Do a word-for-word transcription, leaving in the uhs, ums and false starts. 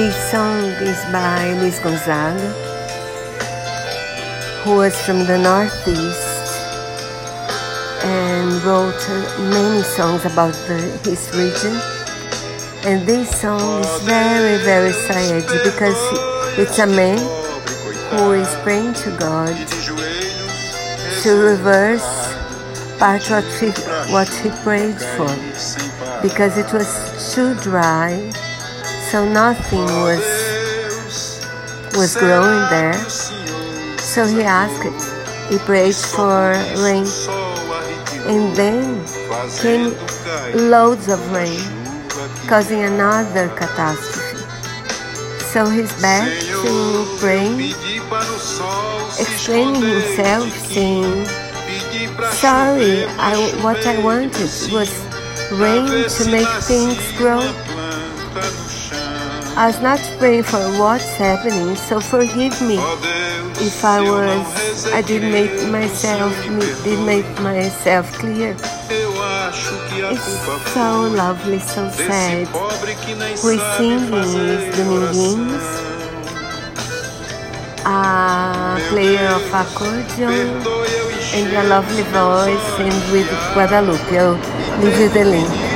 These song is by Luiz Gonzaga, who was from the Northeast and wrote many songs about the, his region. And this song is very, very sad because it's a man who is praying to God to reverse part what he, what he prayed for, because it was too dry. So nothing was was growing there. So he asked, he prayed for rain. And then came loads of rain, causing another catastrophe. So he's back to praying, explaining himself, saying, sorry, I, what I wanted was rain to make things grow. I was not praying for what's happening, so forgive me if I was, I didn't make myself, didn't make myself clear. It's so lovely, so sad. We're singing with Dominguins, a player of accordion and a lovely voice, and with Guadalupe. I'll leave you the link.